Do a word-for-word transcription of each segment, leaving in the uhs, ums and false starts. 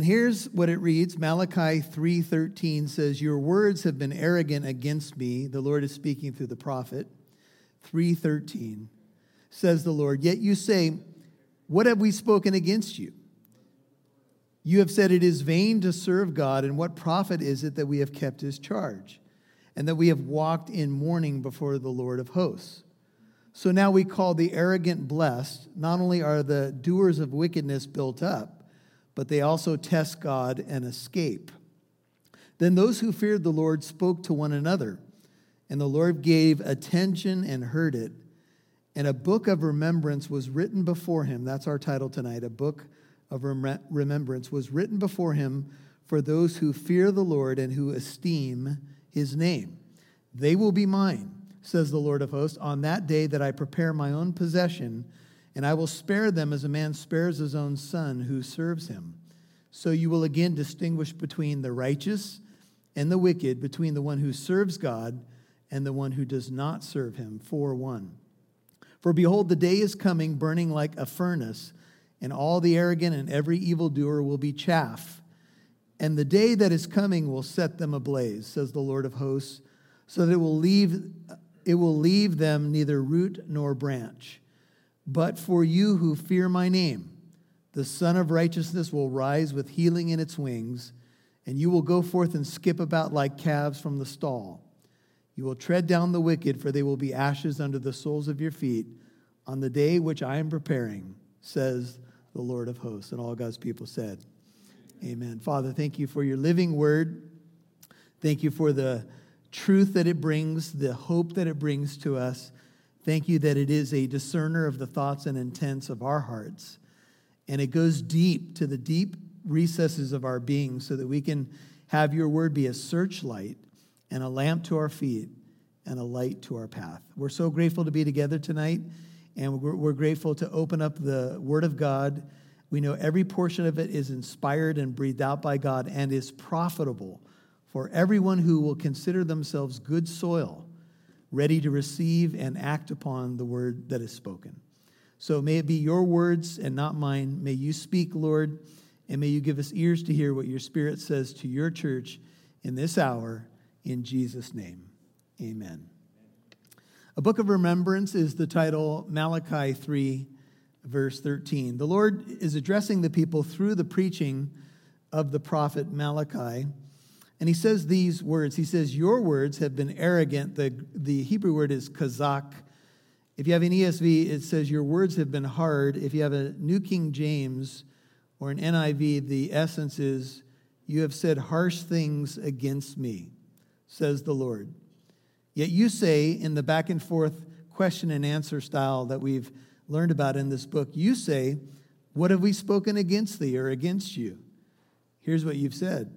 And here's what it reads. Malachi three thirteen says, your words have been arrogant against me. The Lord is speaking through the prophet. three thirteen says the Lord, yet you say, what have we spoken against you? You have said it is vain to serve God, and what profit is it that we have kept his charge, and that we have walked in mourning before the Lord of hosts? So now we call the arrogant blessed. Not only are the doers of wickedness built up, but they also test God and escape. Then those who feared the Lord spoke to one another, and the Lord gave attention and heard it. And a book of remembrance was written before him. That's our title tonight. A book of rem- remembrance was written before him for those who fear the Lord and who esteem his name. They will be mine, says the Lord of hosts, on that day that I prepare my own possession, and I will spare them as a man spares his own son who serves him. So you will again distinguish between the righteous and the wicked, between the one who serves God and the one who does not serve him. four one. For behold, the day is coming, burning like a furnace, and all the arrogant and every evildoer will be chaff. And the day that is coming will set them ablaze, says the Lord of hosts, so that it will leave, it will leave them neither root nor branch. But for you who fear my name, the Son of Righteousness will rise with healing in its wings, and you will go forth and skip about like calves from the stall. You will tread down the wicked, for they will be ashes under the soles of your feet on the day which I am preparing, says the Lord of hosts. And all God's people said, amen. Amen. Father, thank you for your living word. Thank you for the truth that it brings, the hope that it brings to us. Thank you that it is a discerner of the thoughts and intents of our hearts. And it goes deep to the deep recesses of our being so that we can have your word be a searchlight and a lamp to our feet and a light to our path. We're so grateful to be together tonight, and we're, we're grateful to open up the word of God. We know every portion of it is inspired and breathed out by God and is profitable for everyone who will consider themselves good soil, ready to receive and act upon the word that is spoken. So may it be your words and not mine. May you speak, Lord, and may you give us ears to hear what your Spirit says to your church in this hour, in Jesus' name. Amen. A book of remembrance is the title, Malachi three, verse thirteen. The Lord is addressing the people through the preaching of the prophet Malachi. And he says these words. He says, your words have been arrogant. The, the Hebrew word is kazak. If you have an E S V, it says your words have been hard. If you have a New King James or an N I V, the essence is, you have said harsh things against me, says the Lord. Yet you say, in the back and forth question and answer style that we've learned about in this book, you say, what have we spoken against thee or against you? Here's what you've said.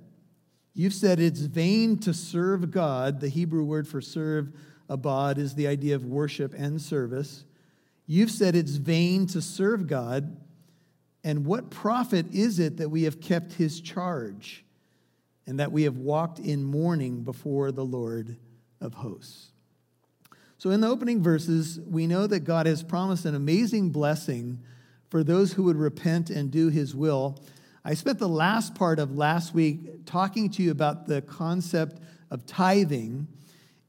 You've said it's vain to serve God. The Hebrew word for serve, abad, is the idea of worship and service. You've said it's vain to serve God. And what profit is it that we have kept his charge and that we have walked in mourning before the Lord of hosts? So in the opening verses, we know that God has promised an amazing blessing for those who would repent and do his will. I spent the last part of last week talking to you about the concept of tithing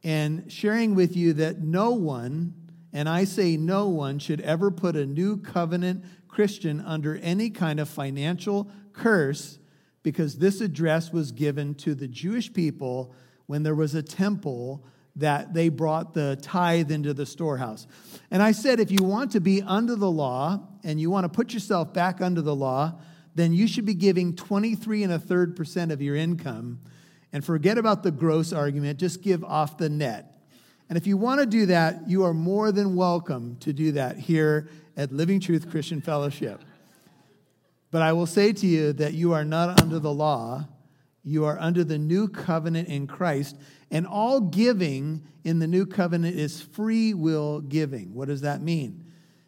and sharing with you that no one, and I say no one, should ever put a new covenant Christian under any kind of financial curse, because this address was given to the Jewish people when there was a temple that they brought the tithe into the storehouse. And I said, if you want to be under the law and you want to put yourself back under the law, then you should be giving twenty-three and a third percent of your income, and forget about the gross argument, just give off the net. And if you want to do that, you are more than welcome to do that here at Living Truth Christian Fellowship. But I will say to you that you are not under the law, you are under the new covenant in Christ, and all giving in the new covenant is free will giving. What does that mean?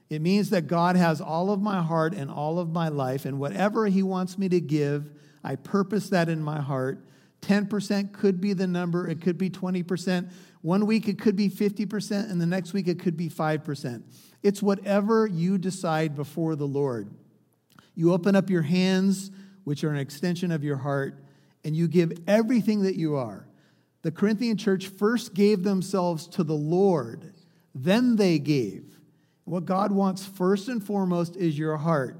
It means that God has all of my heart and all of my life, and whatever he wants me to give, I purpose that in my heart. ten percent could be the number. It could be twenty percent. One week it could be fifty percent, and the next week it could be five percent. It's whatever you decide before the Lord. You open up your hands which are an extension of your heart, and you give everything that you are. The Corinthian church first gave themselves to the Lord, then they gave. What God wants first and foremost is your heart,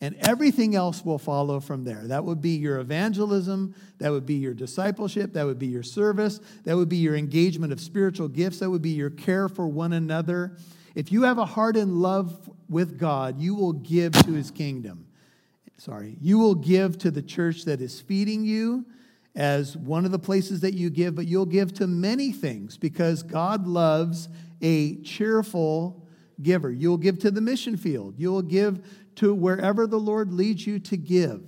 and everything else will follow from there. That would be your evangelism, that would be your discipleship, that would be your service, that would be your engagement of spiritual gifts, that would be your care for one another. If you have a heart in love with God, you will give to his kingdom. Sorry, you will give to the church that is feeding you as one of the places that you give, but you'll give to many things because God loves a cheerful giver. You'll give to the mission field. You'll give to wherever the Lord leads you to give.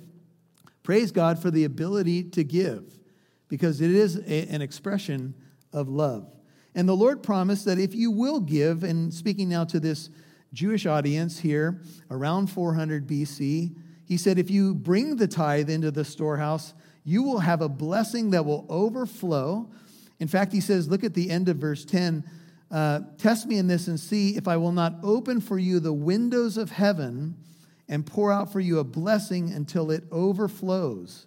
Praise God for the ability to give because it is a, an expression of love. And the Lord promised that if you will give, and speaking now to this Jewish audience here around four hundred B C, he said, if you bring the tithe into the storehouse, you will have a blessing that will overflow. In fact, he says, look at the end of verse ten, uh, test me in this and see if I will not open for you the windows of heaven and pour out for you a blessing until it overflows.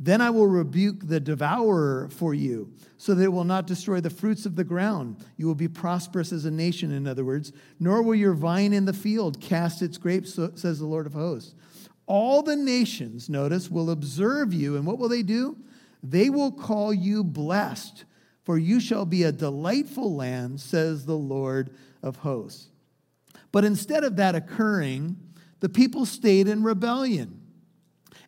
Then I will rebuke the devourer for you, so that it will not destroy the fruits of the ground. You will be prosperous as a nation, in other words, nor will your vine in the field cast its grapes, says the Lord of hosts. All the nations, notice, will observe you, and what will they do? They will call you blessed, for you shall be a delightful land, says the Lord of hosts. But instead of that occurring, the people stayed in rebellion.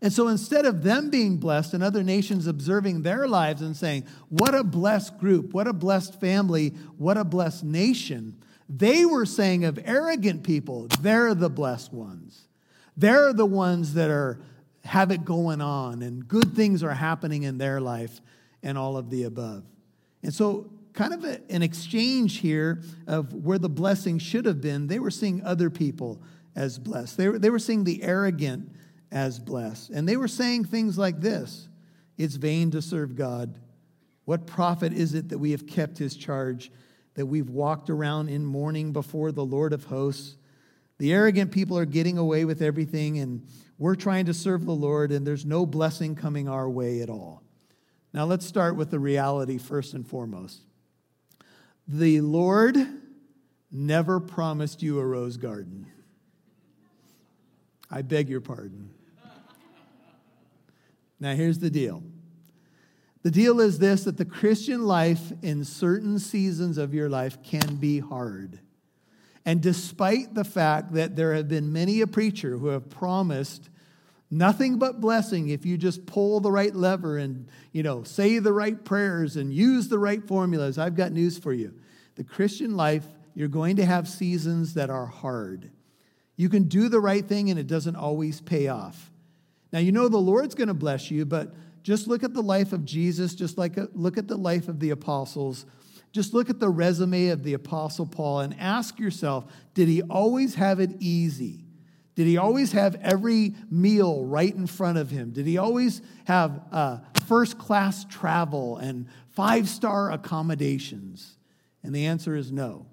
And so instead of them being blessed and other nations observing their lives and saying, what a blessed group, what a blessed family, what a blessed nation, they were saying of arrogant people, they're the blessed ones. They're the ones that are have it going on and good things are happening in their life and all of the above. And so kind of a, an exchange here of where the blessing should have been. They were seeing other people as blessed. They were, they were seeing the arrogant as blessed. And they were saying things like this: it's vain to serve God. What profit is it that we have kept his charge, that we've walked around in mourning before the Lord of hosts? The arrogant people are getting away with everything, and we're trying to serve the Lord, and there's no blessing coming our way at all. Now let's start with the reality first and foremost. The Lord never promised you a rose garden. I beg your pardon. Now, here's the deal. The deal is this, that the Christian life in certain seasons of your life can be hard. And despite the fact that there have been many a preacher who have promised nothing but blessing if you just pull the right lever and, you know, say the right prayers and use the right formulas, I've got news for you. The Christian life, you're going to have seasons that are hard. You can do the right thing and it doesn't always pay off. Now, you know the Lord's going to bless you, but just look at the life of Jesus, just like a, look at the life of the apostles, just look at the resume of the apostle Paul and ask yourself, did he always have it easy? Did he always have every meal right in front of him? Did he always have uh, first-class travel and five-star accommodations? And the answer is no.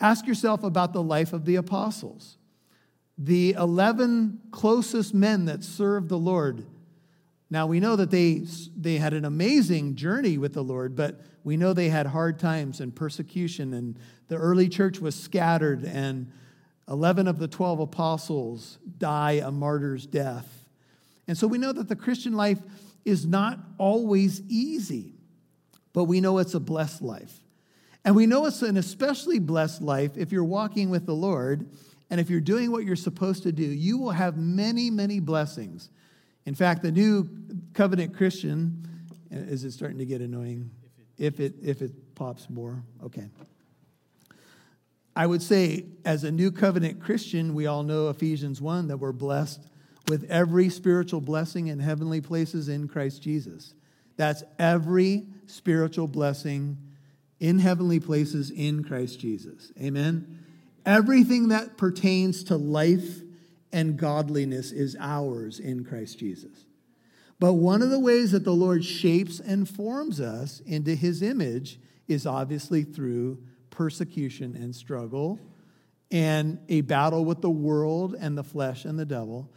Ask yourself about the life of the apostles. The eleven closest men that served the Lord. Now, we know that they, they had an amazing journey with the Lord, but we know they had hard times and persecution, and the early church was scattered, and eleven of the twelve apostles die a martyr's death. And so we know that the Christian life is not always easy, but we know it's a blessed life. And we know it's an especially blessed life if you're walking with the Lord and if you're doing what you're supposed to do. You will have many, many blessings. In fact, the New Covenant Christian, is it starting to get annoying? If it if it pops more, okay. I would say as a New Covenant Christian, we all know Ephesians one, that we're blessed with every spiritual blessing in heavenly places in Christ Jesus. That's every spiritual blessing in heavenly places in Christ Jesus. Amen? Everything that pertains to life and godliness is ours in Christ Jesus. But one of the ways that the Lord shapes and forms us into his image is obviously through persecution and struggle and a battle with the world and the flesh and the devil.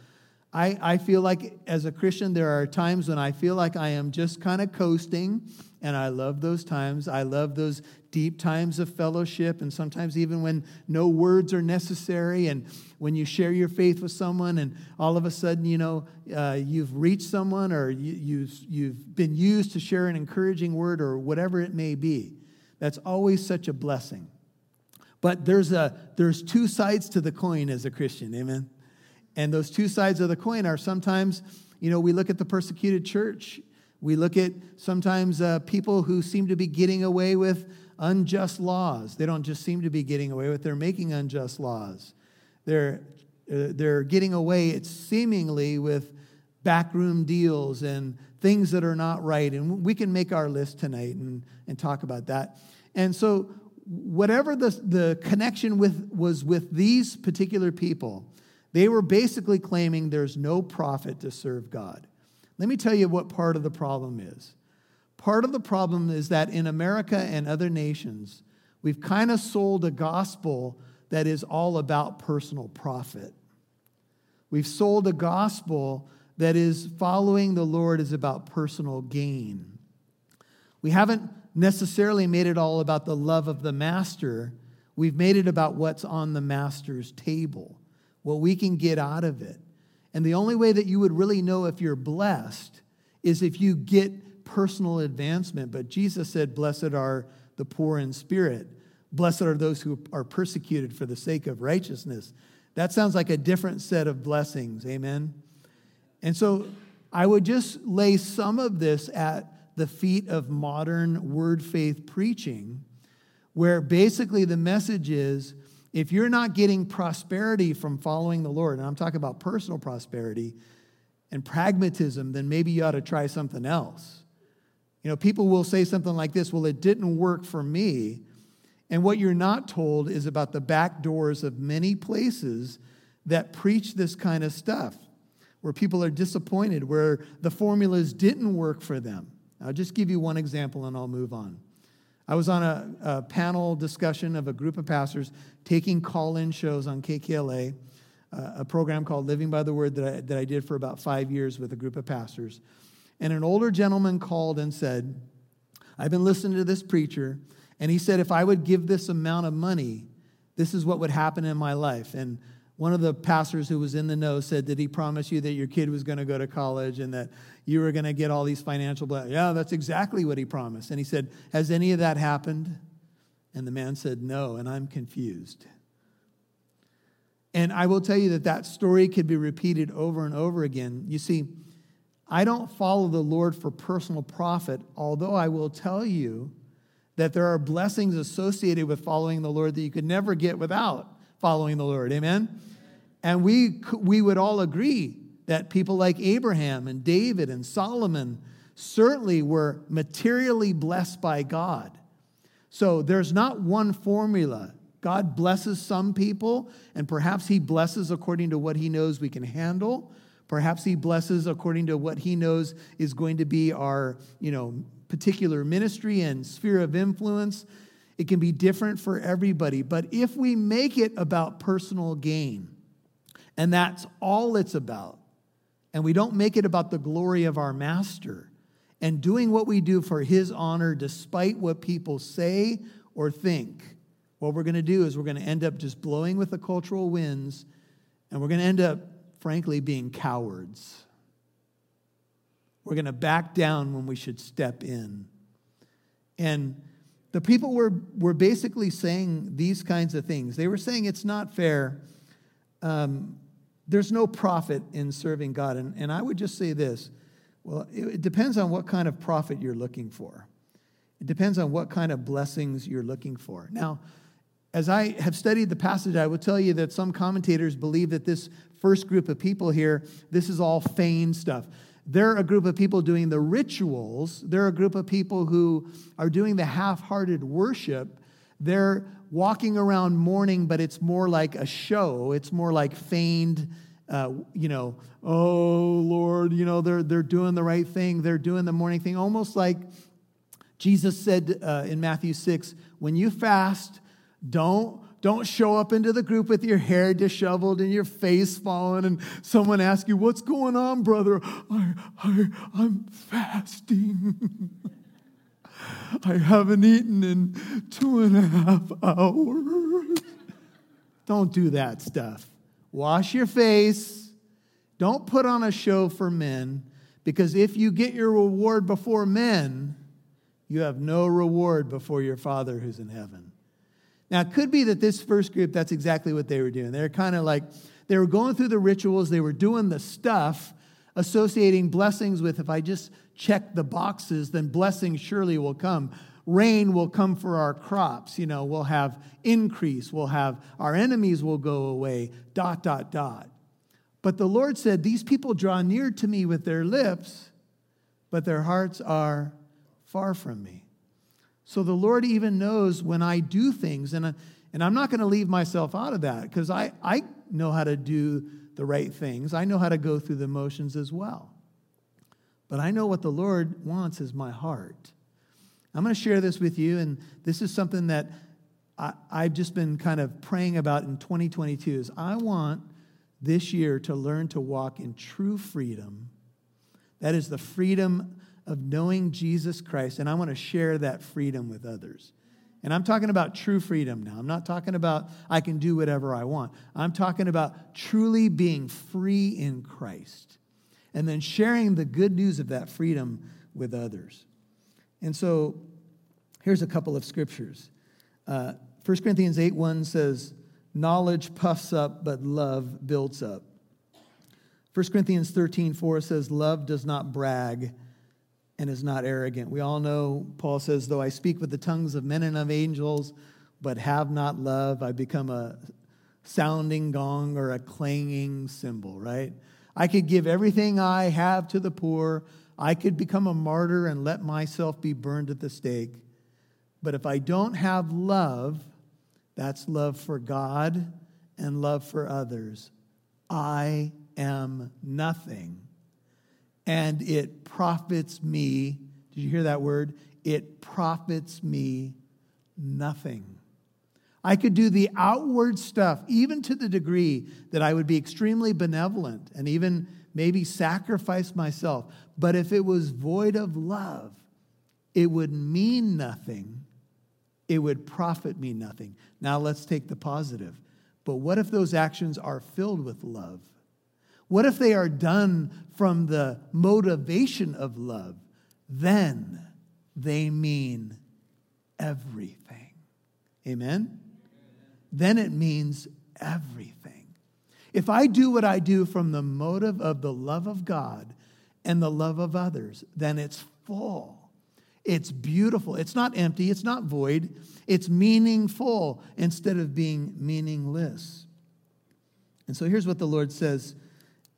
I, I feel like as a Christian, there are times when I feel like I am just kind of coasting, and I love those times. I love those deep times of fellowship, and sometimes even when no words are necessary, and when you share your faith with someone, and all of a sudden, you know, uh, you've reached someone, or you, you've, you've been used to share an encouraging word, or whatever it may be. That's always such a blessing. But there's a there's two sides to the coin as a Christian, amen? And those two sides of the coin are sometimes, you know, we look at the persecuted church. We look at sometimes uh, people who seem to be getting away with unjust laws. They don't just seem to be getting away with; they're making unjust laws. They're uh, they're getting away, it's seemingly, with backroom deals and things that are not right. And we can make our list tonight and and talk about that. And so, whatever the the connection with was with these particular people. They were basically claiming there's no profit to serve God. Let me tell you what part of the problem is. Part of the problem is that in America and other nations, we've kind of sold a gospel that is all about personal profit. We've sold a gospel that is following the Lord is about personal gain. We haven't necessarily made it all about the love of the master. We've made it about what's on the master's table, what we can get out of it. And the only way that you would really know if you're blessed is if you get personal advancement. But Jesus said, blessed are the poor in spirit. Blessed are those who are persecuted for the sake of righteousness. That sounds like a different set of blessings, amen? And so I would just lay some of this at the feet of modern word faith preaching, where basically the message is, if you're not getting prosperity from following the Lord, and I'm talking about personal prosperity and pragmatism, then maybe you ought to try something else. You know, people will say something like this, well, it didn't work for me. And what you're not told is about the back doors of many places that preach this kind of stuff, where people are disappointed, where the formulas didn't work for them. I'll just give you one example and I'll move on. I was on a, a panel discussion of a group of pastors taking call-in shows on K K L A, uh, a program called Living by the Word that I, that I did for about five years with a group of pastors. And an older gentleman called and said, I've been listening to this preacher, and he said, if I would give this amount of money, this is what would happen in my life. And one of the pastors who was in the know said, did he promise you that your kid was going to go to college and that you were going to get all these financial blessings? Yeah, that's exactly what he promised. And he said, has any of that happened? And the man said, no, and I'm confused. And I will tell you that that story could be repeated over and over again. You see, I don't follow the Lord for personal profit, although I will tell you that there are blessings associated with following the Lord that you could never get without following the Lord. Amen? And we we would all agree that people like Abraham and David and Solomon certainly were materially blessed by God. So there's not one formula. God blesses some people, and perhaps he blesses according to what he knows we can handle. Perhaps he blesses according to what he knows is going to be our, you know, particular ministry and sphere of influence. It can be different for everybody. But if we make it about personal gain, and that's all it's about, and we don't make it about the glory of our master and doing what we do for his honor despite what people say or think, what we're going to do is we're going to end up just blowing with the cultural winds, and we're going to end up, frankly, being cowards. We're going to back down when we should step in. And the people were, were basically saying these kinds of things. They were saying it's not fair. Um, there's no profit in serving God. And, and I would just say this. Well, it, it depends on what kind of profit you're looking for. It depends on what kind of blessings you're looking for. Now, as I have studied the passage, I will tell you that some commentators believe that this first group of people here, this is all feigned stuff. They're a group of people doing the rituals. They're a group of people who are doing the half-hearted worship. They're walking around mourning, but it's more like a show. It's more like feigned, uh, you know, oh, Lord, you know, they're they're doing the right thing. They're doing the mourning thing, almost like Jesus said uh, in Matthew six, when you fast, don't Don't show up into the group with your hair disheveled and your face fallen and someone asks you, what's going on, brother? I, I, I'm fasting. I haven't eaten in two and a half hours. Don't do that stuff. Wash your face. Don't put on a show for men, because if you get your reward before men, you have no reward before your Father who's in heaven. Now, it could be that this first group, that's exactly what they were doing. They're kind of like, they were going through the rituals. They were doing the stuff, associating blessings with, if I just check the boxes, then blessings surely will come. Rain will come for our crops. You know, we'll have increase. We'll have, our enemies will go away, dot, dot, dot. But the Lord said, these people draw near to me with their lips, but their hearts are far from me. So the Lord even knows when I do things, and, I, and I'm not going to leave myself out of that, because I, I know how to do the right things. I know how to go through the motions as well. But I know what the Lord wants is my heart. I'm going to share this with you, and this is something that I, I've just been kind of praying about in twenty twenty-two, is I want this year to learn to walk in true freedom. That is the freedom of knowing Jesus Christ, and I want to share that freedom with others. And I'm talking about true freedom now. I'm not talking about I can do whatever I want. I'm talking about truly being free in Christ and then sharing the good news of that freedom with others. And so here's a couple of scriptures. Uh, First Corinthians eight one says, knowledge puffs up, but love builds up. First Corinthians thirteen four says, love does not brag and is not arrogant. We all know, Paul says, though I speak with the tongues of men and of angels, but have not love, I become a sounding gong or a clanging cymbal, right? I could give everything I have to the poor. I could become a martyr and let myself be burned at the stake. But if I don't have love, that's love for God and love for others, I am nothing. And it profits me, did you hear that word? It profits me nothing. I could do the outward stuff, even to the degree that I would be extremely benevolent and even maybe sacrifice myself. But if it was void of love, it would mean nothing. It would profit me nothing. Now let's take the positive. But what if those actions are filled with love? What if they are done from the motivation of love? Then they mean everything. Amen? Amen? Then it means everything. If I do what I do from the motive of the love of God and the love of others, then it's full. It's beautiful. It's not empty. It's not void. It's meaningful instead of being meaningless. And so here's what the Lord says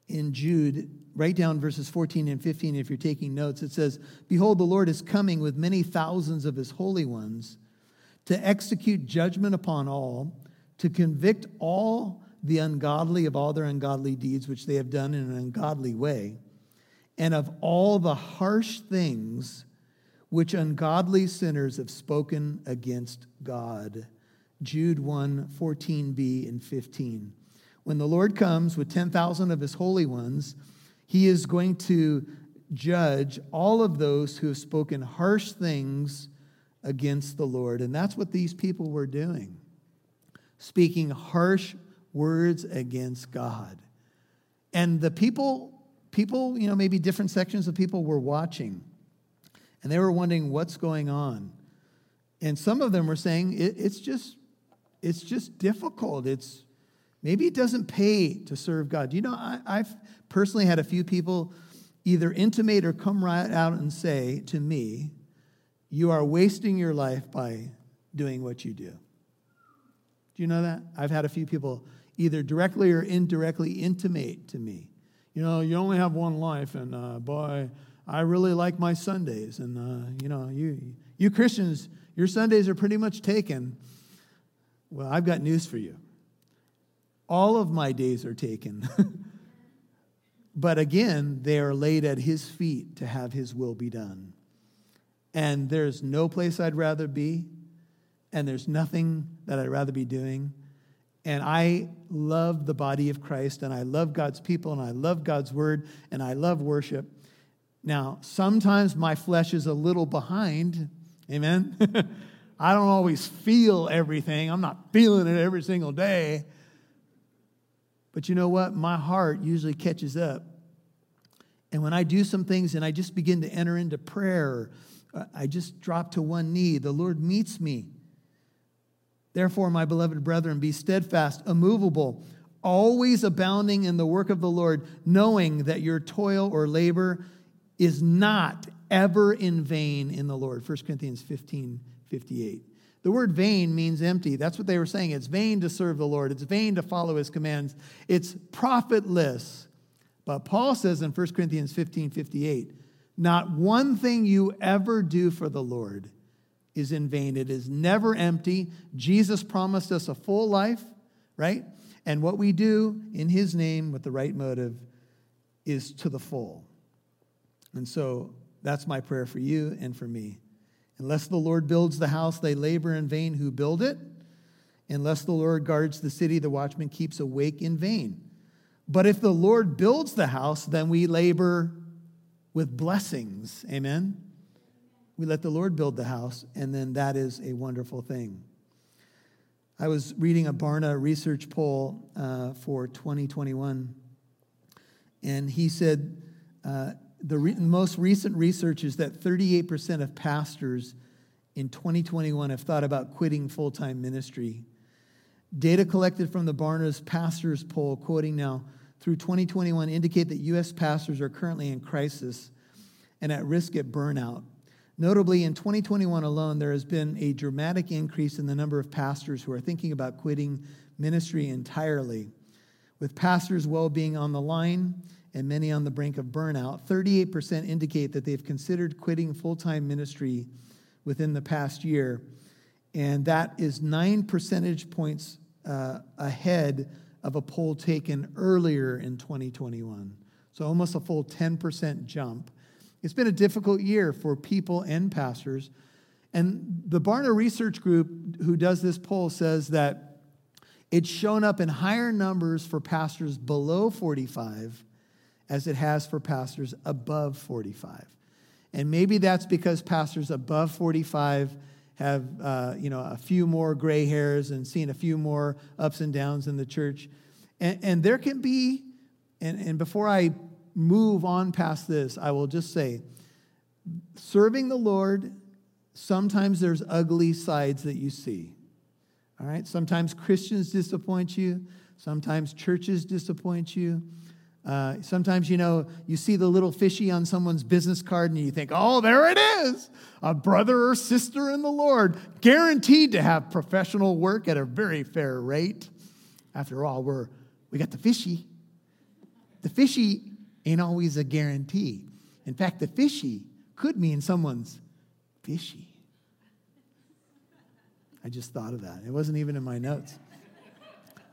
in Jude. Write down verses fourteen and fifteen if you're taking notes. It says, behold, the Lord is coming with many thousands of his holy ones to execute judgment upon all, to convict all the ungodly of all their ungodly deeds, which they have done in an ungodly way, and of all the harsh things which ungodly sinners have spoken against God. Jude one, fourteen b and fifteen. When the Lord comes with ten thousand of his holy ones, he is going to judge all of those who have spoken harsh things against the Lord. And that's what these people were doing, speaking harsh words against God. And the people, people, you know, maybe different sections of people were watching, and they were wondering what's going on. And some of them were saying, it, it's just, it's just difficult. It's Maybe it doesn't pay to serve God. You know, I, I've personally had a few people either intimate or come right out and say to me, you are wasting your life by doing what you do. Do you know that? I've had a few people either directly or indirectly intimate to me, you know, you only have one life, and uh, boy, I really like my Sundays. And, uh, you know, you you Christians, your Sundays are pretty much taken. Well, I've got news for you. All of my days are taken. But again, they are laid at his feet to have his will be done. And there's no place I'd rather be, and there's nothing that I'd rather be doing. And I love the body of Christ, and I love God's people, and I love God's word, and I love worship. Now, sometimes my flesh is a little behind, amen? I don't always feel everything. I'm not feeling it every single day. But you know what? My heart usually catches up. And when I do some things and I just begin to enter into prayer, I just drop to one knee, the Lord meets me. Therefore, my beloved brethren, be steadfast, immovable, always abounding in the work of the Lord, knowing that your toil or labor is not ever in vain in the Lord. First Corinthians fifteen fifty-eight. The word vain means empty. That's what they were saying. It's vain to serve the Lord. It's vain to follow his commands. It's profitless. But Paul says in First Corinthians fifteen fifty-eight, not one thing you ever do for the Lord is in vain. It is never empty. Jesus promised us a full life, right? And what we do in his name with the right motive is to the full. And so that's my prayer for you and for me. Unless the Lord builds the house, they labor in vain who build it. Unless the Lord guards the city, the watchman keeps awake in vain. But if the Lord builds the house, then we labor with blessings. Amen? We let the Lord build the house, and then that is a wonderful thing. I was reading a Barna research poll uh, for twenty twenty-one, and he said uh, the re- most recent research is that thirty-eight percent of pastors in twenty twenty-one have thought about quitting full-time ministry. Data collected from the Barna's Pastors Poll, quoting now, through twenty twenty-one, indicate that U S pastors are currently in crisis and at risk of burnout. Notably, in twenty twenty-one alone, there has been a dramatic increase in the number of pastors who are thinking about quitting ministry entirely. With pastors' well-being on the line and many on the brink of burnout, thirty-eight percent indicate that they've considered quitting full-time ministry within the past year, and that is nine percentage points Uh, ahead of a poll taken earlier in twenty twenty-one. So almost a full ten percent jump. It's been a difficult year for people and pastors. And the Barna Research Group, who does this poll, says that it's shown up in higher numbers for pastors below forty-five as it has for pastors above forty-five. And maybe that's because pastors above forty-five have uh, you know a few more gray hairs and seen a few more ups and downs in the church. And, and there can be, and, and before I move on past this, I will just say, serving the Lord, sometimes there's ugly sides that you see. All right? Sometimes Christians disappoint you. Sometimes churches disappoint you. Uh, sometimes, you know, you see the little fishy on someone's business card and you think, oh, there it is, a brother or sister in the Lord, guaranteed to have professional work at a very fair rate. After all, we're, we got the fishy. The fishy ain't always a guarantee. In fact, the fishy could mean someone's fishy. I just thought of that. It wasn't even in my notes.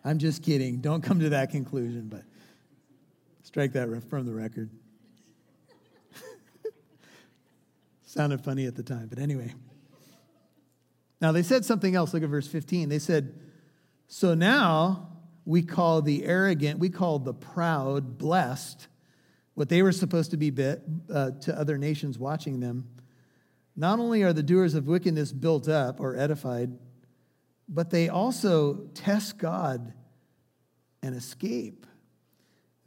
I'm just kidding. Don't come to that conclusion, but strike that from the record. Sounded funny at the time, but anyway. Now, they said something else. Look at verse fifteen. They said, so now we call the arrogant, we call the proud blessed, what they were supposed to be bit, uh, to other nations watching them. Not only are the doers of wickedness built up or edified, but they also test God and escape.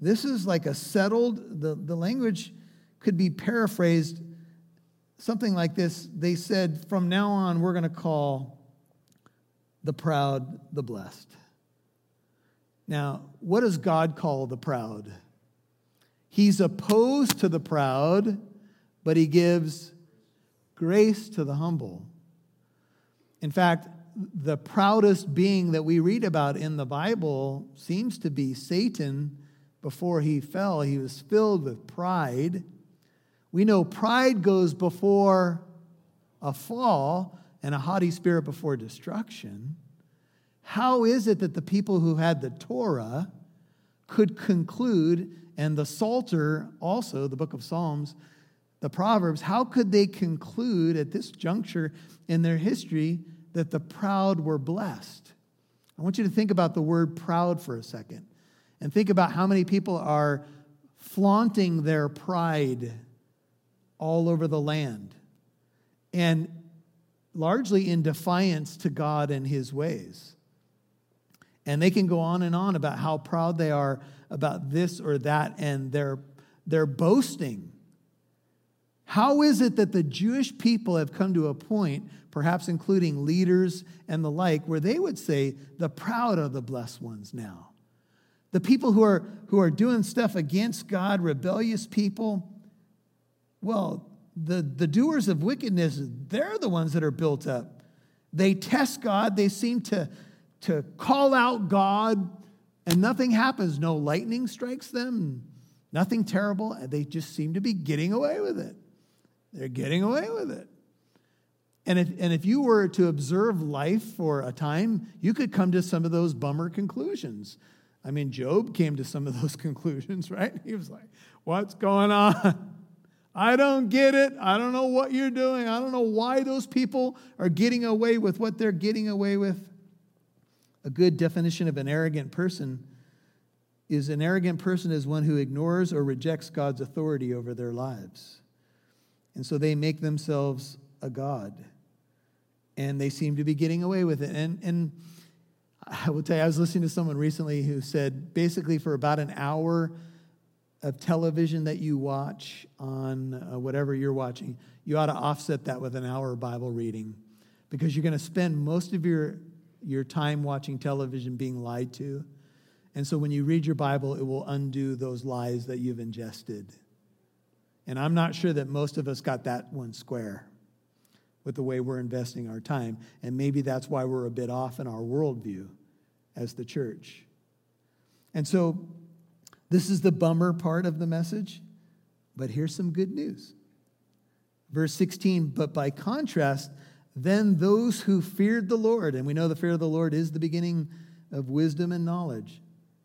This is like a settled, the, the language could be paraphrased something like this. They said, from now on, we're going to call the proud the blessed. Now, what does God call the proud? He's opposed to the proud, but he gives grace to the humble. In fact, the proudest being that we read about in the Bible seems to be Satan. Before he fell, he was filled with pride. We know pride goes before a fall and a haughty spirit before destruction. How is it that the people who had the Torah could conclude, and the Psalter also, the book of Psalms, the Proverbs, how could they conclude at this juncture in their history that the proud were blessed. I want you to think about the word proud for a second and think about how many people are flaunting their pride all over the land and largely in defiance to God and his ways. And they can go on and on about how proud they are about this or that, and they're, they're boasting. How is it that the Jewish people have come to a point, perhaps including leaders and the like, where they would say the proud are the blessed ones now? The people who are who are doing stuff against God, rebellious people, well, the, the doers of wickedness, they're the ones that are built up. They test God. They seem to, to call out God, and nothing happens. No lightning strikes them, nothing terrible. They just seem to be getting away with it. They're getting away with it. And if, and if you were to observe life for a time, you could come to some of those bummer conclusions. I mean, Job came to some of those conclusions, right? He was like, what's going on? I don't get it. I don't know what you're doing. I don't know why those people are getting away with what they're getting away with. A good definition of an arrogant person is an arrogant person is one who ignores or rejects God's authority over their lives. And so they make themselves a god, and they seem to be getting away with it. And and I will tell you, I was listening to someone recently who said basically for about an hour of television that you watch on uh, whatever you're watching, you ought to offset that with an hour of Bible reading, because you're going to spend most of your your time watching television being lied to. And so when you read your Bible, it will undo those lies that you've ingested. And I'm not sure that most of us got that one square with the way we're investing our time. And maybe that's why we're a bit off in our worldview as the church. And so this is the bummer part of the message, but here's some good news. Verse sixteen, but by contrast, then those who feared the Lord, and we know the fear of the Lord is the beginning of wisdom and knowledge,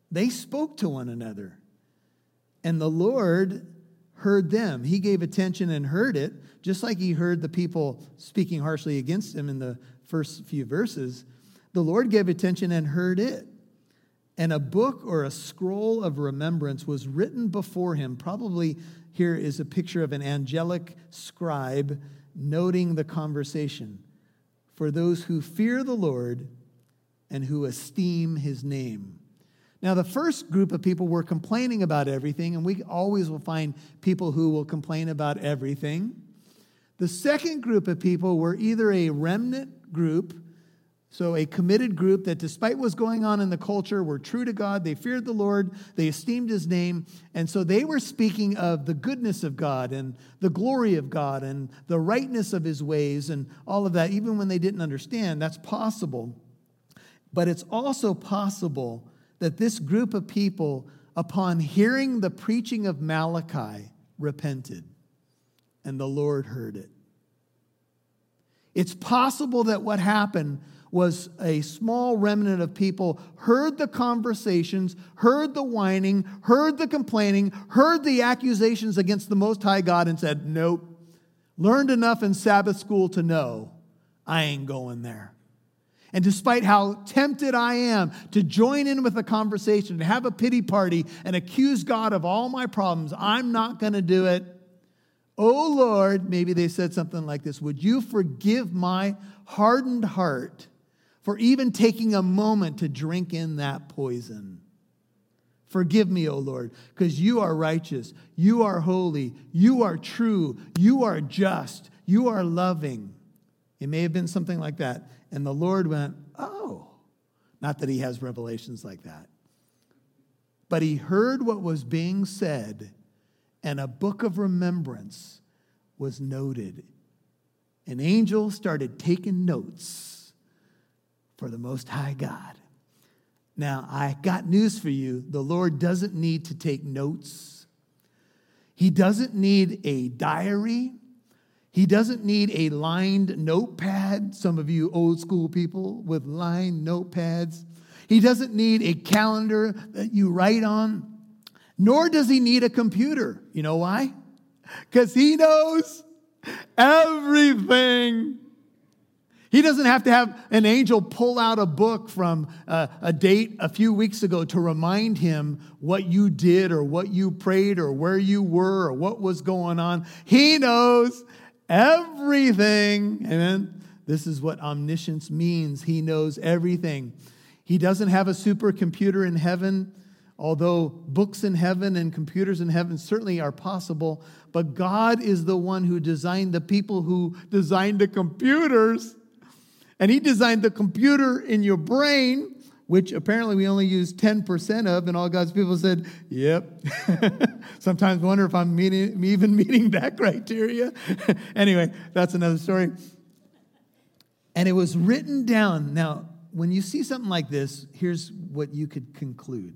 they spoke to one another, and the Lord heard them. He gave attention and heard it, just like he heard the people speaking harshly against him in the first few verses. The Lord gave attention and heard it. And a book or a scroll of remembrance was written before him. Probably here is a picture of an angelic scribe noting the conversation for those who fear the Lord and who esteem his name. Now, the first group of people were complaining about everything, and we always will find people who will complain about everything. The second group of people were either a remnant group, so a committed group that despite what's going on in the culture were true to God, they feared the Lord, they esteemed his name, and so they were speaking of the goodness of God and the glory of God and the rightness of his ways and all of that, even when they didn't understand. That's possible. But it's also possible that this group of people, upon hearing the preaching of Malachi, repented, and the Lord heard it. It's possible that what happened was a small remnant of people heard the conversations, heard the whining, heard the complaining, heard the accusations against the Most High God and said, nope, learned enough in Sabbath school to know I ain't going there. And despite how tempted I am to join in with a conversation and have a pity party and accuse God of all my problems, I'm not going to do it. Oh, Lord, maybe they said something like this. Would you forgive my hardened heart for even taking a moment to drink in that poison? Forgive me, O Lord, because you are righteous. You are holy. You are true. You are just. You are loving. It may have been something like that. And the Lord went, oh, not that he has revelations like that. But he heard what was being said, and a book of remembrance was noted. An angel started taking notes for the Most High God. Now, I got news for you. The Lord doesn't need to take notes. He doesn't need a diary. He doesn't need a lined notepad. Some of you old school people with lined notepads. He doesn't need a calendar that you write on, nor does he need a computer. You know why? Because he knows everything. He doesn't have to have an angel pull out a book from a, a date a few weeks ago to remind him what you did or what you prayed or where you were or what was going on. He knows everything. Amen. This is what omniscience means. He knows everything. He doesn't have a supercomputer in heaven, although books in heaven and computers in heaven certainly are possible. But God is the one who designed the people who designed the computers. And he designed the computer in your brain, which apparently we only use ten percent of, and all God's people said, yep. Sometimes wonder if I'm meeting, even meeting that criteria. Anyway, that's another story. And it was written down. Now, when you see something like this, here's what you could conclude.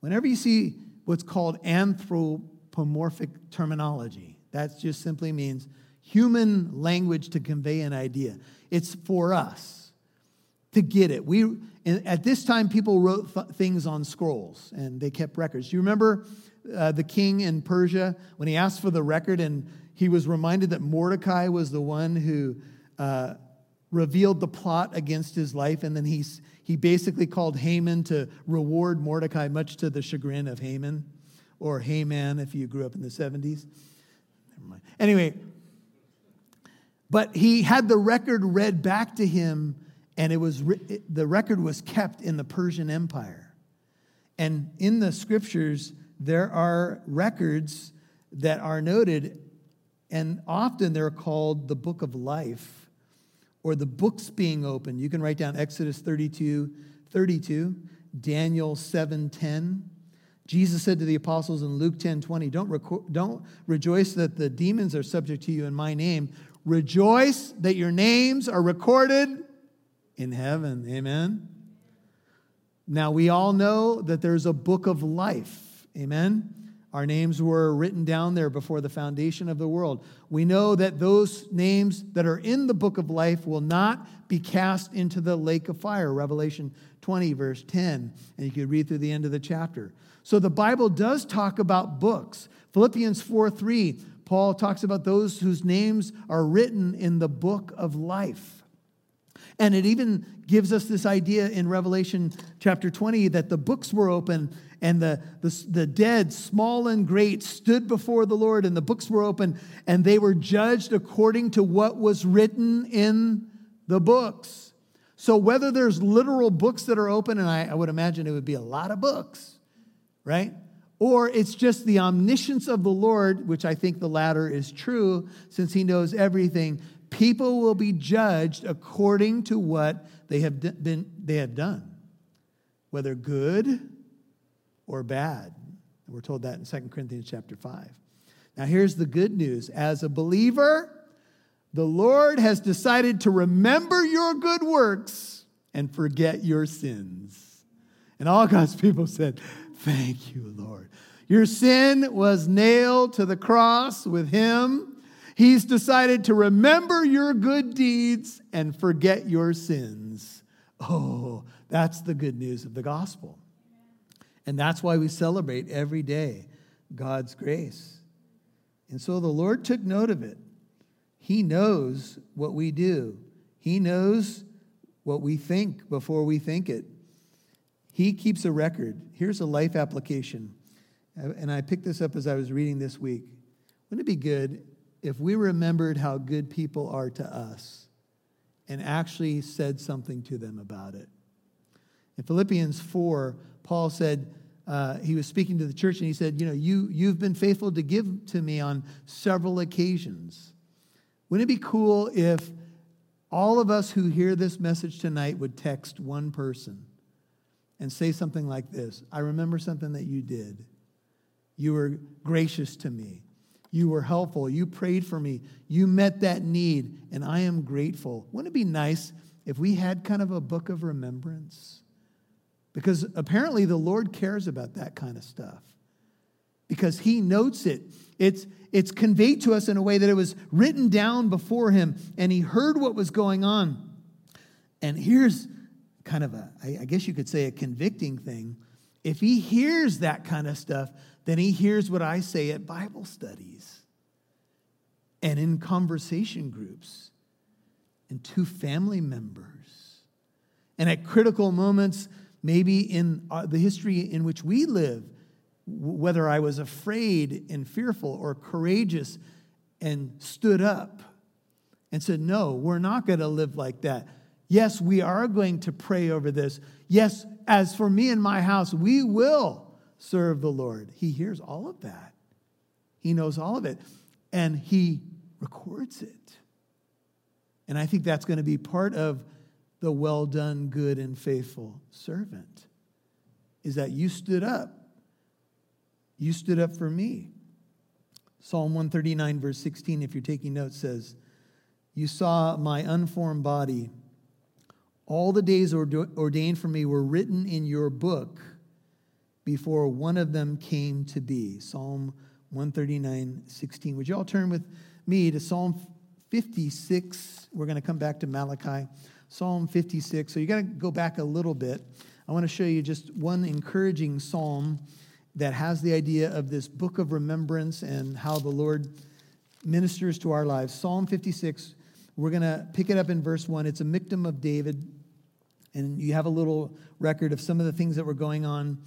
Whenever you see what's called anthropomorphic terminology, that just simply means human language to convey an idea. It's for us to get it. We at this time, people wrote th- things on scrolls, and they kept records. You remember uh, the king in Persia, when he asked for the record, and he was reminded that Mordecai was the one who uh, revealed the plot against his life, and then he, he basically called Haman to reward Mordecai, much to the chagrin of Haman, or Haman if you grew up in the seventies. Never mind. Anyway, but he had the record read back to him, and it was the record was kept in the Persian Empire. And in the scriptures, there are records that are noted, and often they're called the Book of Life or the books being opened. You can write down Exodus thirty-two, thirty-two, Daniel seven ten. Jesus said to the apostles in Luke ten twenty, don't, reco- don't rejoice that the demons are subject to you in my name. Rejoice that your names are recorded in heaven. Amen. Now, we all know that there's a book of life. Amen. Our names were written down there before the foundation of the world. We know that those names that are in the book of life will not be cast into the lake of fire. Revelation twenty, verse ten. And you can read through the end of the chapter. So the Bible does talk about books. Philippians four three, Paul talks about those whose names are written in the book of life. And it even gives us this idea in Revelation chapter twenty that the books were open and the, the, the dead, small and great, stood before the Lord, and the books were open and they were judged according to what was written in the books. So whether there's literal books that are open, and I, I would imagine it would be a lot of books, right? Or it's just the omniscience of the Lord, which I think the latter is true, since he knows everything. People will be judged according to what they have been they have done, whether good or bad. We're told that in Second Corinthians chapter five. Now here's the good news. As a believer, the Lord has decided to remember your good works and forget your sins. And all God's people said, thank you, Lord. Your sin was nailed to the cross with him. He's decided to remember your good deeds and forget your sins. Oh, that's the good news of the gospel. And that's why we celebrate every day God's grace. And so the Lord took note of it. He knows what we do. He knows what we think before we think it. He keeps a record. Here's a life application. And I picked this up as I was reading this week. Wouldn't it be good if we remembered how good people are to us and actually said something to them about it? In Philippians four, Paul said, uh, he was speaking to the church and he said, you know, you, you've been faithful to give to me on several occasions. Wouldn't it be cool if all of us who hear this message tonight would text one person and say something like this? I remember something that you did. You were gracious to me. You were helpful. You prayed for me. You met that need, and I am grateful. Wouldn't it be nice if we had kind of a book of remembrance? Because apparently the Lord cares about that kind of stuff, because he notes it. It's, it's conveyed to us in a way that it was written down before him, and he heard what was going on. And here's kind of a, I guess you could say, a convicting thing. If he hears that kind of stuff, then he hears what I say at Bible studies and in conversation groups. and two family members. And at critical moments, maybe in the history in which we live, whether I was afraid and fearful or courageous and stood up and said, no, we're not going to live like that. Yes, we are going to pray over this. Yes, as for me and my house, we will serve the Lord. He hears all of that. He knows all of it. And he records it. And I think that's going to be part of the well done, good and faithful servant, is that you stood up. You stood up for me. Psalm one thirty-nine, verse sixteen, if you're taking notes, says, you saw my unformed body. All the days ordained for me were written in your book before one of them came to be. Psalm one thirty-nine, sixteen. Would you all turn with me to Psalm fifty-six? We're going to come back to Malachi. Psalm fifty-six. So you got to go back a little bit. I want to show you just one encouraging psalm that has the idea of this book of remembrance and how the Lord ministers to our lives. Psalm fifty-six, we're going to pick it up in verse one. It's a miktam of David, and you have a little record of some of the things that were going on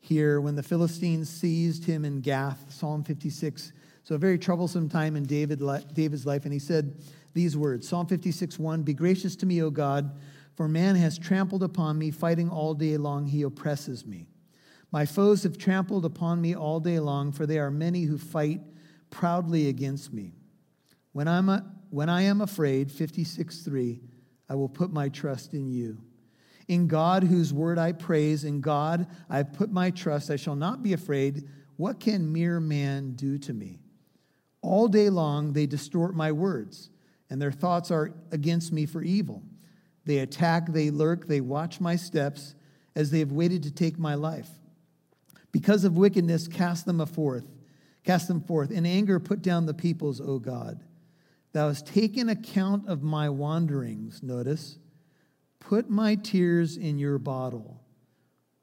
here when the Philistines seized him in Gath, Psalm fifty-six. So a very troublesome time in David, David's life, and he said these words, Psalm fifty-six, one, be gracious to me, O God, for man has trampled upon me, fighting all day long, he oppresses me. My foes have trampled upon me all day long, for they are many who fight proudly against me. When I'm a, when I am afraid, fifty-six three, I will put my trust in you. In God whose word I praise, in God I put my trust, I shall not be afraid. What can mere man do to me? All day long they distort my words, and their thoughts are against me for evil. They attack, they lurk, they watch my steps, as they have waited to take my life. Because of wickedness, cast them forth. Cast them forth. In anger, put down the peoples, O God. Thou hast taken account of my wanderings, notice. Put my tears in your bottle.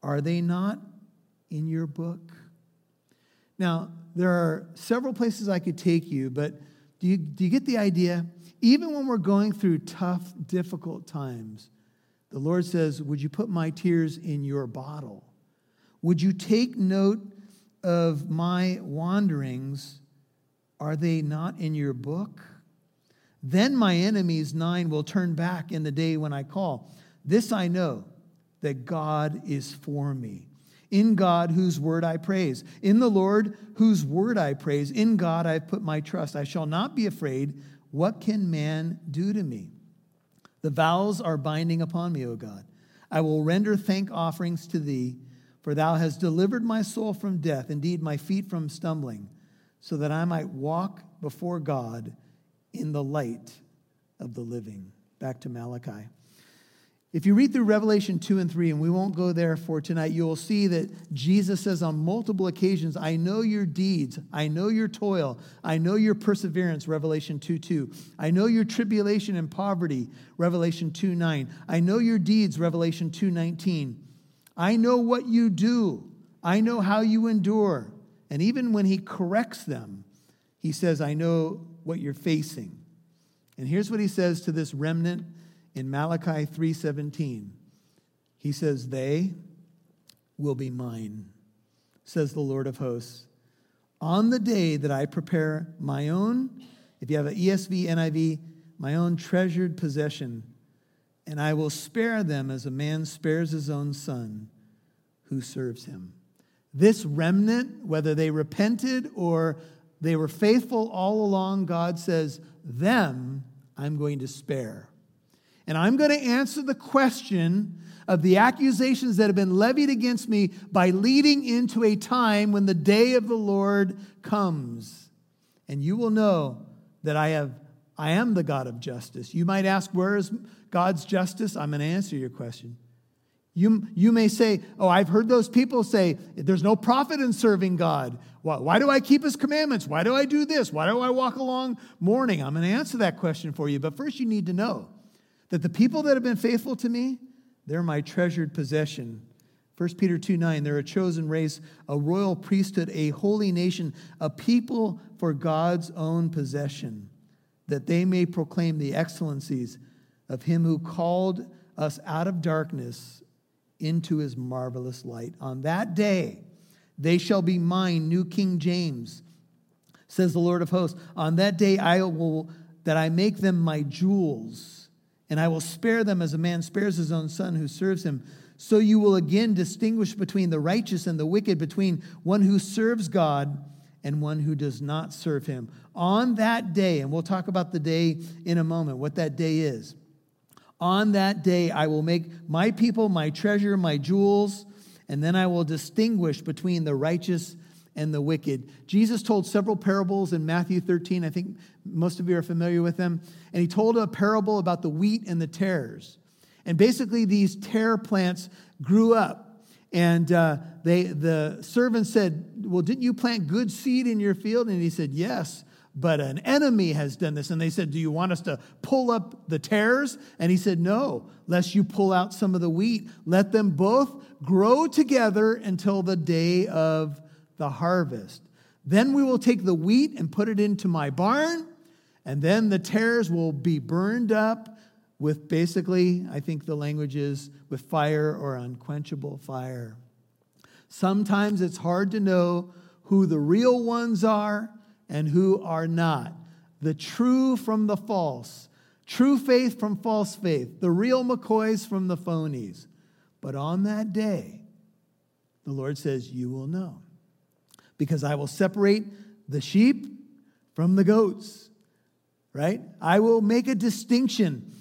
Are they not in your book? Now, there are several places I could take you, but do you, do you get the idea? Even when we're going through tough, difficult times, the Lord says, would you put my tears in your bottle? Would you take note of my wanderings? Are they not in your book? Then my enemies, nine, will turn back in the day when I call. This I know, that God is for me. In God, whose word I praise. In the Lord, whose word I praise. In God, I have put my trust. I shall not be afraid. What can man do to me? The vows are binding upon me, O God. I will render thank offerings to thee, for thou hast delivered my soul from death, indeed my feet from stumbling, so that I might walk before God in the light of the living. Back to Malachi. If you read through Revelation two and three, and we won't go there for tonight, you will see that Jesus says on multiple occasions, I know your deeds, I know your toil, I know your perseverance, Revelation two two. I know your tribulation and poverty, Revelation two nine. I know your deeds, Revelation two nineteen. I know what you do. I know how you endure. And even when he corrects them, he says, I know what you're facing. And here's what he says to this remnant in Malachi three seventeen. He says, they will be mine, says the Lord of hosts. On the day that I prepare my own, if you have an E S V, N I V, my own treasured possession, and I will spare them as a man spares his own son who serves him. This remnant, whether they repented or they were faithful all along, God says, them I'm going to spare. And I'm going to answer the question of the accusations that have been levied against me by leading into a time when the day of the Lord comes. And you will know that I have I am the God of justice. You might ask, where is God's justice? I'm going to answer your question. You, you may say, oh, I've heard those people say, there's no profit in serving God. Why, why do I keep his commandments? Why do I do this? Why do I walk along mourning? I'm going to answer that question for you. But first you need to know that the people that have been faithful to me, they're my treasured possession. First Peter two nine, they're a chosen race, a royal priesthood, a holy nation, a people for God's own possession, that they may proclaim the excellencies of him who called us out of darkness into his marvelous light. On that day, they shall be mine, New King James, says the Lord of hosts. On that day, I will, that I make them my jewels, and I will spare them as a man spares his own son who serves him. So you will again distinguish between the righteous and the wicked, between one who serves God and one who does not serve him. On that day, and we'll talk about the day in a moment, what that day is. On that day, I will make my people my treasure, my jewels, and then I will distinguish between the righteous and the wicked. Jesus told several parables in Matthew thirteen. I think most of you are familiar with them. And he told a parable about the wheat and the tares. And basically, these tare plants grew up. And uh, they the servant said, well, didn't you plant good seed in your field? And he said, yes, but an enemy has done this. And they said, do you want us to pull up the tares? And he said, no, lest you pull out some of the wheat. Let them both grow together until the day of the harvest. Then we will take the wheat and put it into my barn, and then the tares will be burned up with basically, I think the language is, with fire or unquenchable fire. Sometimes it's hard to know who the real ones are and who are not. The true from the false. True faith from false faith. The real McCoys from the phonies. But on that day, the Lord says, you will know. Because I will separate the sheep from the goats. Right? I will make a distinction.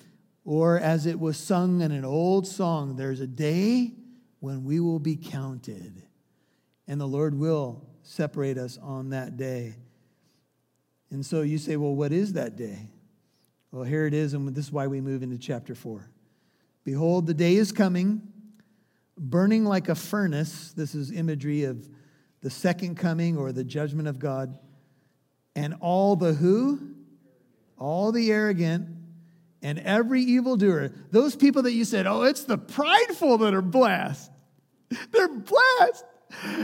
Or as it was sung in an old song, there's a day when we will be counted. And the Lord will separate us on that day. And so you say, well, what is that day? Well, here it is, and this is why we move into chapter four. Behold, the day is coming, burning like a furnace. This is imagery of the second coming or the judgment of God. And all the who? All the arrogant and every evildoer. Those people that you said, oh, it's the prideful that are blessed. They're blessed.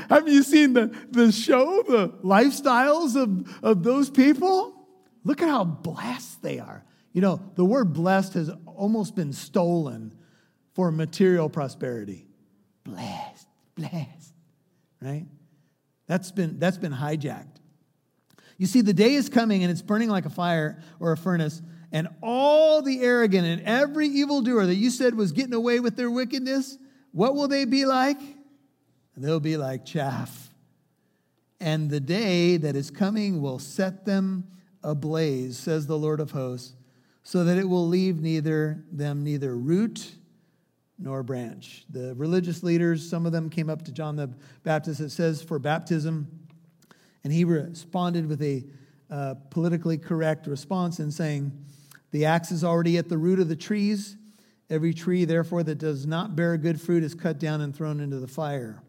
Have you seen the, the show, the lifestyles of, of those people? Look at how blessed they are. You know, the word blessed has almost been stolen for material prosperity. Blessed, blessed, right? That's been, that's been hijacked. You see, the day is coming and it's burning like a fire or a furnace, and all the arrogant and every evildoer that you said was getting away with their wickedness, what will they be like? They'll be like chaff. And the day that is coming will set them ablaze, says the Lord of hosts, so that it will leave neither them neither root nor branch. The religious leaders, some of them came up to John the Baptist, it says, for baptism. And he responded with a uh, politically correct response in saying, the axe is already at the root of the trees. Every tree, therefore, that does not bear good fruit is cut down and thrown into the fire.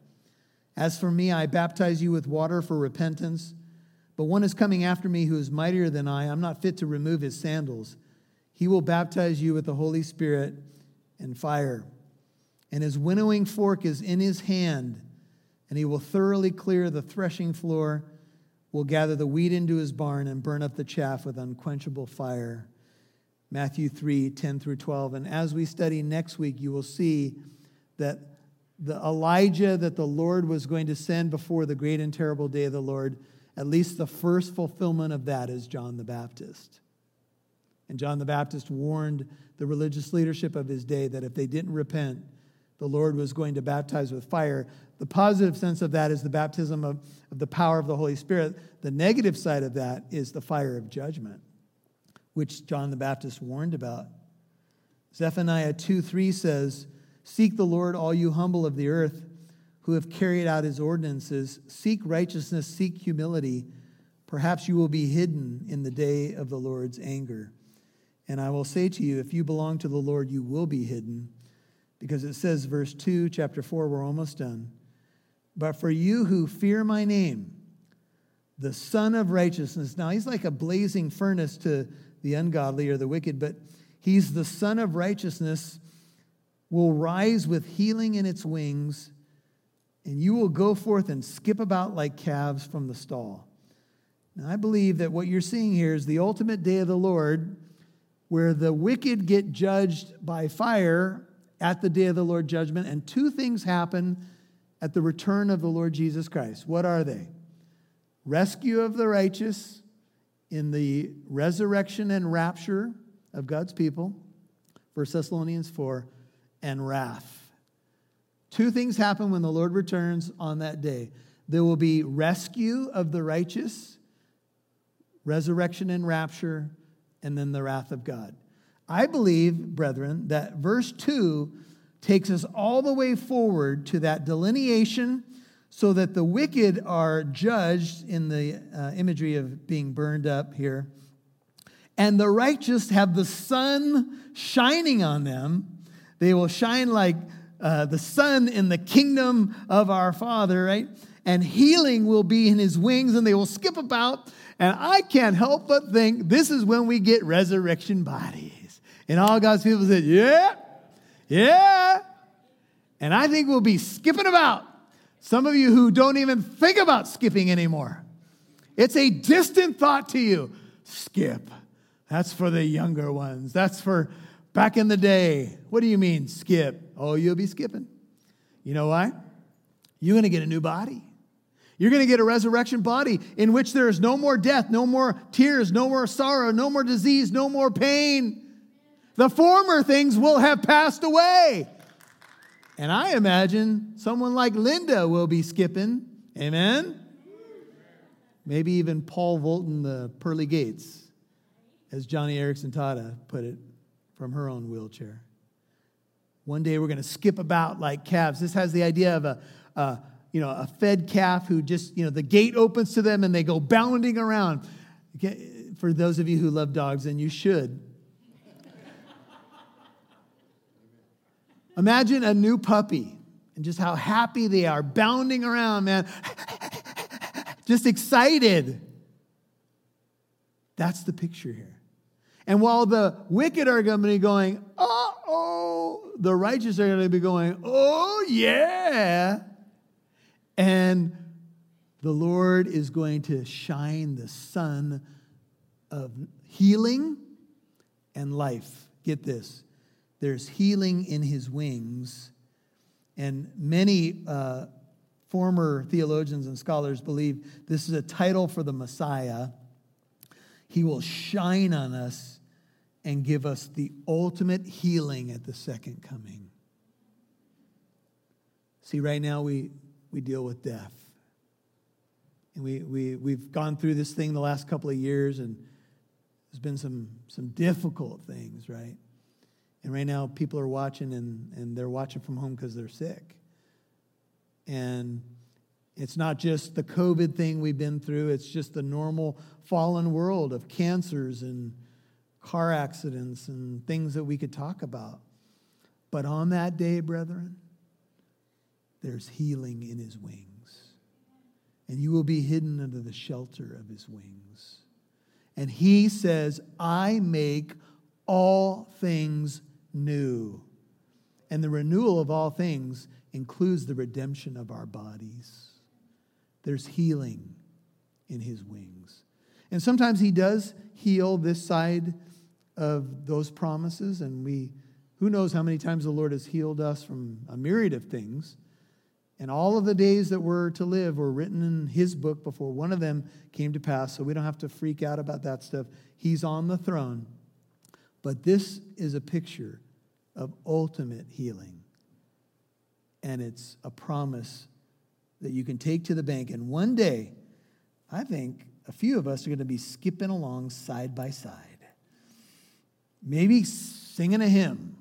As for me, I baptize you with water for repentance, but one is coming after me who is mightier than I. I'm not fit to remove his sandals. He will baptize you with the Holy Spirit and fire. And his winnowing fork is in his hand, and he will thoroughly clear the threshing floor, will gather the wheat into his barn, and burn up the chaff with unquenchable fire. Matthew three, ten through twelve. And as we study next week, you will see that the Elijah that the Lord was going to send before the great and terrible day of the Lord, at least the first fulfillment of that is John the Baptist. And John the Baptist warned the religious leadership of his day that if they didn't repent, the Lord was going to baptize with fire. The positive sense of that is the baptism of, of the power of the Holy Spirit. The negative side of that is the fire of judgment, which John the Baptist warned about. Zephaniah two three says, seek the Lord, all you humble of the earth who have carried out his ordinances. Seek righteousness, seek humility. Perhaps you will be hidden in the day of the Lord's anger. And I will say to you, if you belong to the Lord, you will be hidden. Because it says, verse two, chapter four, we're almost done. But for you who fear my name, the Son of Righteousness. Now, he's like a blazing furnace to the ungodly or the wicked, but he's the Son of Righteousness, will rise with healing in its wings, and you will go forth and skip about like calves from the stall. Now, I believe that what you're seeing here is the ultimate day of the Lord, where the wicked get judged by fire at the day of the Lord judgment, and two things happen at the return of the Lord Jesus Christ. What are they? Rescue of the righteous in the resurrection and rapture of God's people, First Thessalonians four, and wrath. Two things happen when the Lord returns on that day. There will be rescue of the righteous, resurrection and rapture, and then the wrath of God. I believe, brethren, that verse two takes us all the way forward to that delineation so that the wicked are judged in the uh, imagery of being burned up here, and the righteous have the sun shining on them. They will shine like uh, the sun in the kingdom of our Father, right? And healing will be in his wings, and they will skip about. And I can't help but think this is when we get resurrection bodies. And all God's people said, yeah, yeah. And I think we'll be skipping about. Some of you who don't even think about skipping anymore. It's a distant thought to you. Skip. That's for the younger ones. That's for back in the day. What do you mean, skip? Oh, you'll be skipping. You know why? You're going to get a new body. You're going to get a resurrection body in which there is no more death, no more tears, no more sorrow, no more disease, no more pain. The former things will have passed away. And I imagine someone like Linda will be skipping. Amen? Maybe even Paul Volton, the Pearly Gates, as Johnny Erickson Tata put it from her own wheelchair. One day we're going to skip about like calves. This has the idea of a... a You know, a fed calf who just, you know, the gate opens to them and they go bounding around. For those of you who love dogs, and you should. Imagine a new puppy and just how happy they are, bounding around, man. Just excited. That's the picture here. And while the wicked are going to be going, uh-oh, the righteous are going to be going, oh, yeah. And the Lord is going to shine the sun of healing and life. Get this. There's healing in his wings. And many uh, former theologians and scholars believe this is a title for the Messiah. He will shine on us and give us the ultimate healing at the second coming. See, right now we... We deal with death. And we, we, we've gone through this thing the last couple of years, and there's been some, some difficult things, right? And right now people are watching, and, and they're watching from home because they're sick. And it's not just the COVID thing we've been through. It's just the normal fallen world of cancers and car accidents and things that we could talk about. But on that day, brethren, there's healing in his wings. And you will be hidden under the shelter of his wings. And he says, I make all things new. And the renewal of all things includes the redemption of our bodies. There's healing in his wings. And sometimes he does heal this side of those promises. And we, who knows how many times the Lord has healed us from a myriad of things. And all of the days that we're to live were written in his book before one of them came to pass, so we don't have to freak out about that stuff. He's on the throne. But this is a picture of ultimate healing. And it's a promise that you can take to the bank. And one day, I think a few of us are going to be skipping along side by side. Maybe singing a hymn.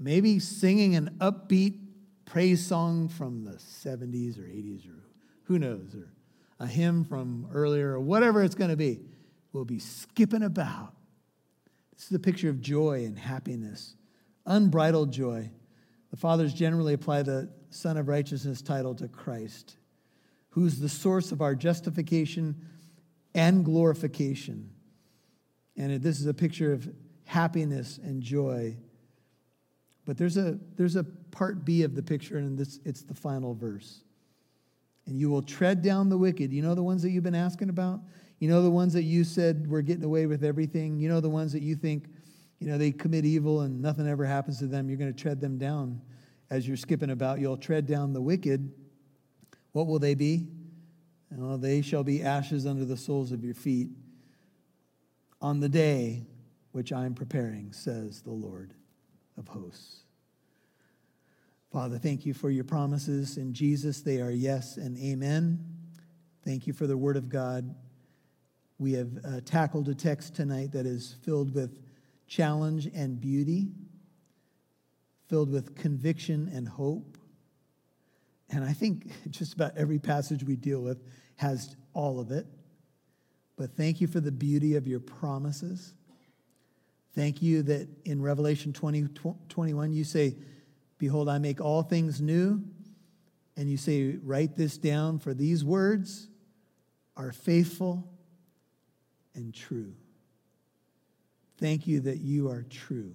Maybe singing an upbeat praise song from the seventies or eighties or who knows, or a hymn from earlier or whatever it's going to be. We'll be skipping about. This is a picture of joy and happiness, unbridled joy. The fathers generally apply the Son of Righteousness title to Christ, who's the source of our justification and glorification. And this is a picture of happiness and joy. But there's a there's a part B of the picture, and this it's the final verse. And you will tread down the wicked. You know the ones that you've been asking about? You know, the ones that you said were getting away with everything. You know, the ones that you think, you know, they commit evil and nothing ever happens to them. You're going to tread them down as you're skipping about. You'll tread down the wicked. What will they be? Oh, they shall be ashes under the soles of your feet on the day which I am preparing, says the Lord of hosts. Father, thank you for your promises in Jesus. They are yes and amen. Thank you for the word of God. We have uh, tackled a text tonight that is filled with challenge and beauty, filled with conviction and hope. And I think just about every passage we deal with has all of it. But thank you for the beauty of your promises. Thank you that in Revelation twenty, twenty-one, you say, behold, I make all things new. And you say, write this down, for these words are faithful and true. Thank you that you are true.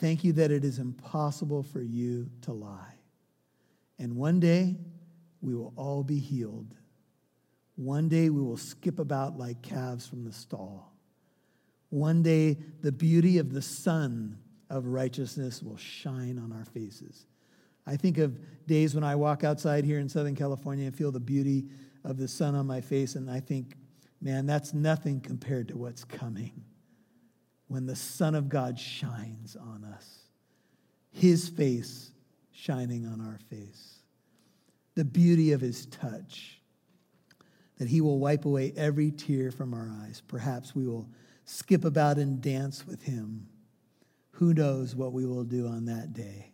Thank you that it is impossible for you to lie. And one day, we will all be healed. One day, we will skip about like calves from the stall. One day, the beauty of the sun of righteousness will shine on our faces. I think of days when I walk outside here in Southern California and feel the beauty of the sun on my face, and I think, man, that's nothing compared to what's coming. When the Son of God shines on us, his face shining on our face, the beauty of his touch, that he will wipe away every tear from our eyes. Perhaps we will skip about and dance with him. Who knows what we will do on that day?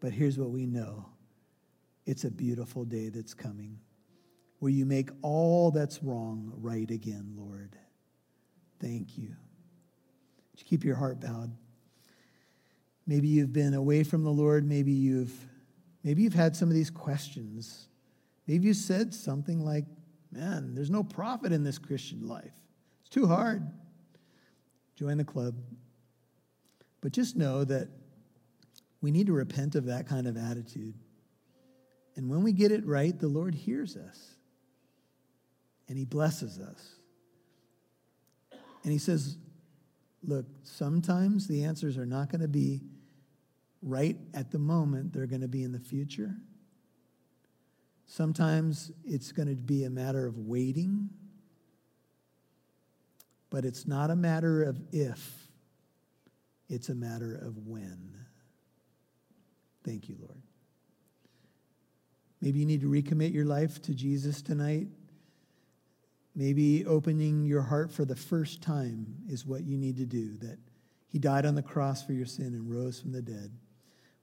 But here's what we know. It's a beautiful day that's coming, where you make all that's wrong right again, Lord. Thank you. Would you keep your heart bowed? Maybe you've been away from the Lord. Maybe you've, maybe you've had some of these questions. Maybe you said something like, man, there's no profit in this Christian life. It's too hard. Join the club. But just know that we need to repent of that kind of attitude. And when we get it right, the Lord hears us. And he blesses us. And he says, look, sometimes the answers are not going to be right at the moment. They're going to be in the future. Sometimes it's going to be a matter of waiting. But it's not a matter of if. It's a matter of when. Thank you, Lord. Maybe you need to recommit your life to Jesus tonight. Maybe opening your heart for the first time is what you need to do, that he died on the cross for your sin and rose from the dead.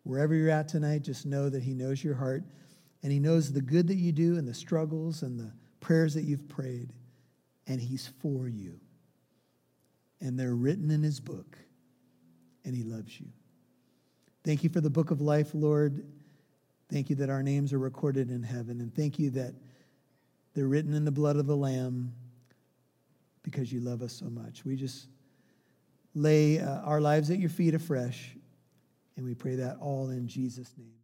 Wherever you're at tonight, just know that he knows your heart, and he knows the good that you do and the struggles and the prayers that you've prayed, and he's for you. And they're written in his book, and he loves you. Thank you for the book of life, Lord. Thank you that our names are recorded in heaven, and thank you that they're written in the blood of the Lamb because you love us so much. We just lay uh, our lives at your feet afresh, and we pray that all in Jesus' name.